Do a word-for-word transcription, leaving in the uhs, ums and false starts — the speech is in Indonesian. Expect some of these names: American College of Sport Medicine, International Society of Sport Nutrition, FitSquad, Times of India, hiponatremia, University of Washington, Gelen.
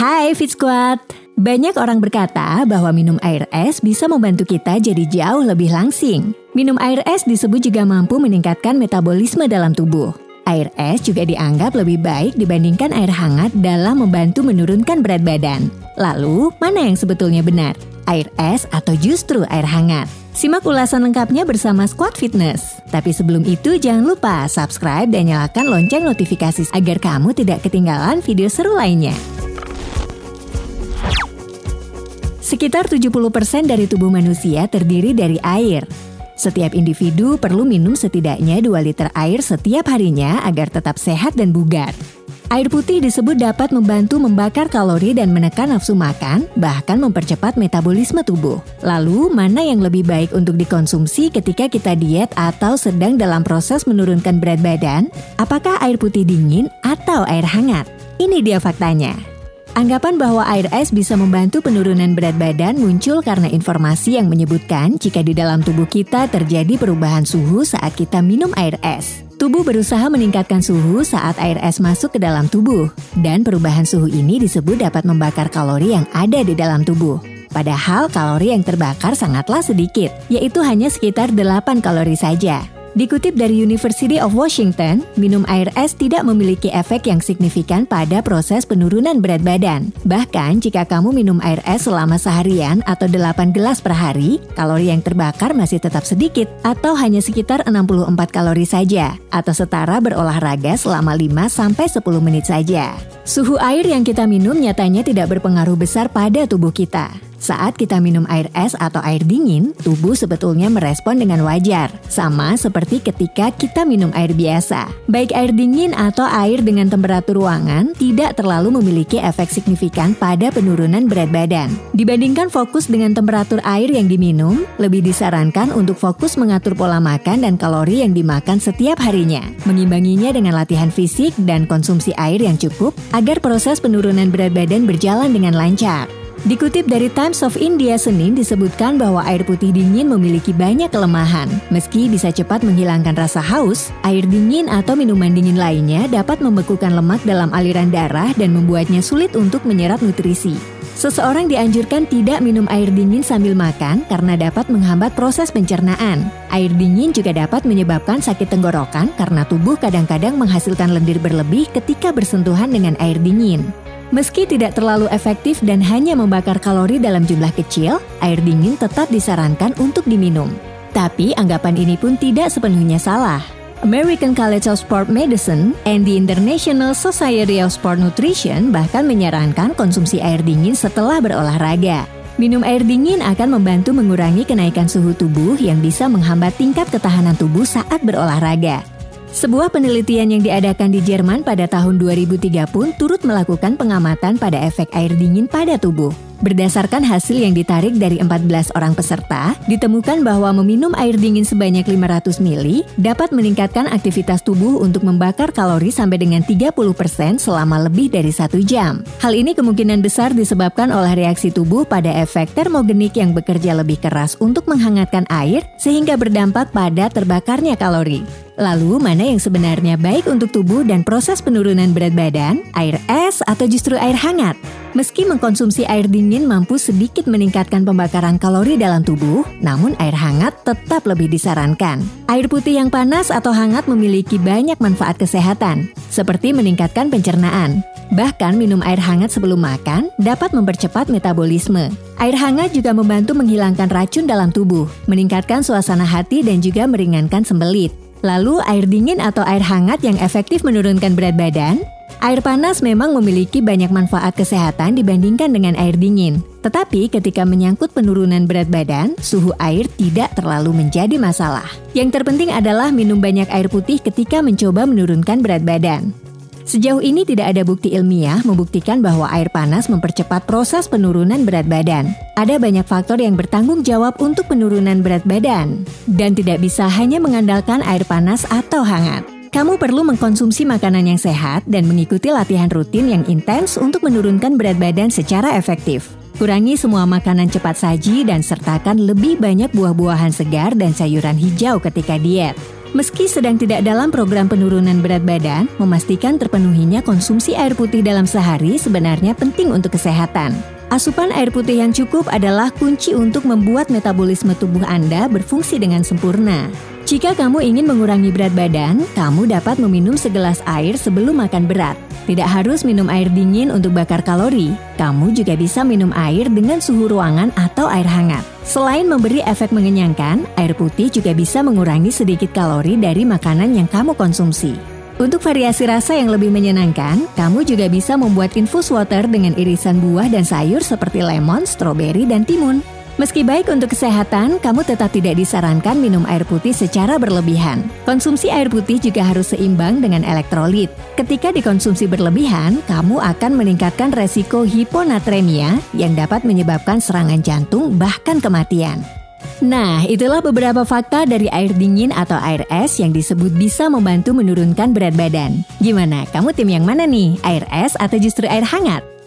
Hai FitSquad. Banyak orang berkata bahwa minum air es bisa membantu kita jadi jauh lebih langsing. Minum air es disebut juga mampu meningkatkan metabolisme dalam tubuh. Air es juga dianggap lebih baik dibandingkan air hangat dalam membantu menurunkan berat badan. Lalu, mana yang sebetulnya benar? Air es atau justru air hangat? Simak ulasan lengkapnya bersama Squad Fitness. Tapi sebelum itu jangan lupa subscribe dan nyalakan lonceng notifikasi agar kamu tidak ketinggalan video seru lainnya. Sekitar tujuh puluh persen dari tubuh manusia terdiri dari air. Setiap individu perlu minum setidaknya dua liter air setiap harinya agar tetap sehat dan bugar. Air putih disebut dapat membantu membakar kalori dan menekan nafsu makan, bahkan mempercepat metabolisme tubuh. Lalu, mana yang lebih baik untuk dikonsumsi ketika kita diet atau sedang dalam proses menurunkan berat badan? Apakah air putih dingin atau air hangat? Ini dia faktanya. Anggapan bahwa air es bisa membantu penurunan berat badan muncul karena informasi yang menyebutkan jika di dalam tubuh kita terjadi perubahan suhu saat kita minum air es. Tubuh berusaha meningkatkan suhu saat air es masuk ke dalam tubuh, dan perubahan suhu ini disebut dapat membakar kalori yang ada di dalam tubuh. Padahal kalori yang terbakar sangatlah sedikit, yaitu hanya sekitar delapan kalori saja. Dikutip dari University of Washington, minum air es tidak memiliki efek yang signifikan pada proses penurunan berat badan. Bahkan jika kamu minum air es selama seharian atau delapan gelas per hari, kalori yang terbakar masih tetap sedikit atau hanya sekitar enam puluh empat kalori saja, atau setara berolahraga selama lima sampai sepuluh menit saja. Suhu air yang kita minum nyatanya tidak berpengaruh besar pada tubuh kita. Saat kita minum air es atau air dingin, tubuh sebetulnya merespon dengan wajar, sama seperti ketika kita minum air biasa. Baik air dingin atau air dengan temperatur ruangan tidak terlalu memiliki efek signifikan pada penurunan berat badan. Dibandingkan fokus dengan temperatur air yang diminum, lebih disarankan untuk fokus mengatur pola makan dan kalori yang dimakan setiap harinya, mengimbanginya dengan latihan fisik dan konsumsi air yang cukup agar proses penurunan berat badan berjalan dengan lancar. Dikutip dari Times of India Senin disebutkan bahwa air putih dingin memiliki banyak kelemahan. Meski bisa cepat menghilangkan rasa haus, air dingin atau minuman dingin lainnya dapat membekukan lemak dalam aliran darah dan membuatnya sulit untuk menyerap nutrisi. Seseorang dianjurkan tidak minum air dingin sambil makan karena dapat menghambat proses pencernaan. Air dingin juga dapat menyebabkan sakit tenggorokan karena tubuh kadang-kadang menghasilkan lendir berlebih ketika bersentuhan dengan air dingin. Meski tidak terlalu efektif dan hanya membakar kalori dalam jumlah kecil, air dingin tetap disarankan untuk diminum. Tapi anggapan ini pun tidak sepenuhnya salah. American College of Sport Medicine and the International Society of Sport Nutrition bahkan menyarankan konsumsi air dingin setelah berolahraga. Minum air dingin akan membantu mengurangi kenaikan suhu tubuh yang bisa menghambat tingkat ketahanan tubuh saat berolahraga. Sebuah penelitian yang diadakan di Jerman pada tahun dua ribu tiga pun turut melakukan pengamatan pada efek air dingin pada tubuh. Berdasarkan hasil yang ditarik dari empat belas orang peserta, ditemukan bahwa meminum air dingin sebanyak lima ratus mililiter dapat meningkatkan aktivitas tubuh untuk membakar kalori sampai dengan tiga puluh persen selama lebih dari satu jam. Hal ini kemungkinan besar disebabkan oleh reaksi tubuh pada efek termogenik yang bekerja lebih keras untuk menghangatkan air sehingga berdampak pada terbakarnya kalori. Lalu, mana yang sebenarnya baik untuk tubuh dan proses penurunan berat badan? Air es atau justru air hangat? Meski mengkonsumsi air dingin mampu sedikit meningkatkan pembakaran kalori dalam tubuh, namun air hangat tetap lebih disarankan. Air putih yang panas atau hangat memiliki banyak manfaat kesehatan, seperti meningkatkan pencernaan. Bahkan minum air hangat sebelum makan dapat mempercepat metabolisme. Air hangat juga membantu menghilangkan racun dalam tubuh, meningkatkan suasana hati dan juga meringankan sembelit. Lalu, air dingin atau air hangat yang efektif menurunkan berat badan? Air panas memang memiliki banyak manfaat kesehatan dibandingkan dengan air dingin. Tetapi ketika menyangkut penurunan berat badan, suhu air tidak terlalu menjadi masalah. Yang terpenting adalah minum banyak air putih ketika mencoba menurunkan berat badan. Sejauh ini tidak ada bukti ilmiah membuktikan bahwa air panas mempercepat proses penurunan berat badan. Ada banyak faktor yang bertanggung jawab untuk penurunan berat badan, dan tidak bisa hanya mengandalkan air panas atau hangat. Kamu perlu mengkonsumsi makanan yang sehat dan mengikuti latihan rutin yang intens untuk menurunkan berat badan secara efektif. Kurangi semua makanan cepat saji dan sertakan lebih banyak buah-buahan segar dan sayuran hijau ketika diet. Meski sedang tidak dalam program penurunan berat badan, memastikan terpenuhinya konsumsi air putih dalam sehari sebenarnya penting untuk kesehatan. Asupan air putih yang cukup adalah kunci untuk membuat metabolisme tubuh Anda berfungsi dengan sempurna. Jika kamu ingin mengurangi berat badan, kamu dapat meminum segelas air sebelum makan berat. Tidak harus minum air dingin untuk bakar kalori. Kamu juga bisa minum air dengan suhu ruangan atau air hangat. Selain memberi efek mengenyangkan, air putih juga bisa mengurangi sedikit kalori dari makanan yang kamu konsumsi. Untuk variasi rasa yang lebih menyenangkan, kamu juga bisa membuat infus water dengan irisan buah dan sayur seperti lemon, stroberi, dan timun. Meski baik untuk kesehatan, kamu tetap tidak disarankan minum air putih secara berlebihan. Konsumsi air putih juga harus seimbang dengan elektrolit. Ketika dikonsumsi berlebihan, kamu akan meningkatkan resiko hiponatremia yang dapat menyebabkan serangan jantung bahkan kematian. Nah, itulah beberapa fakta dari air dingin atau air es yang disebut bisa membantu menurunkan berat badan. Gimana, kamu tim yang mana nih? Air es atau justru air hangat?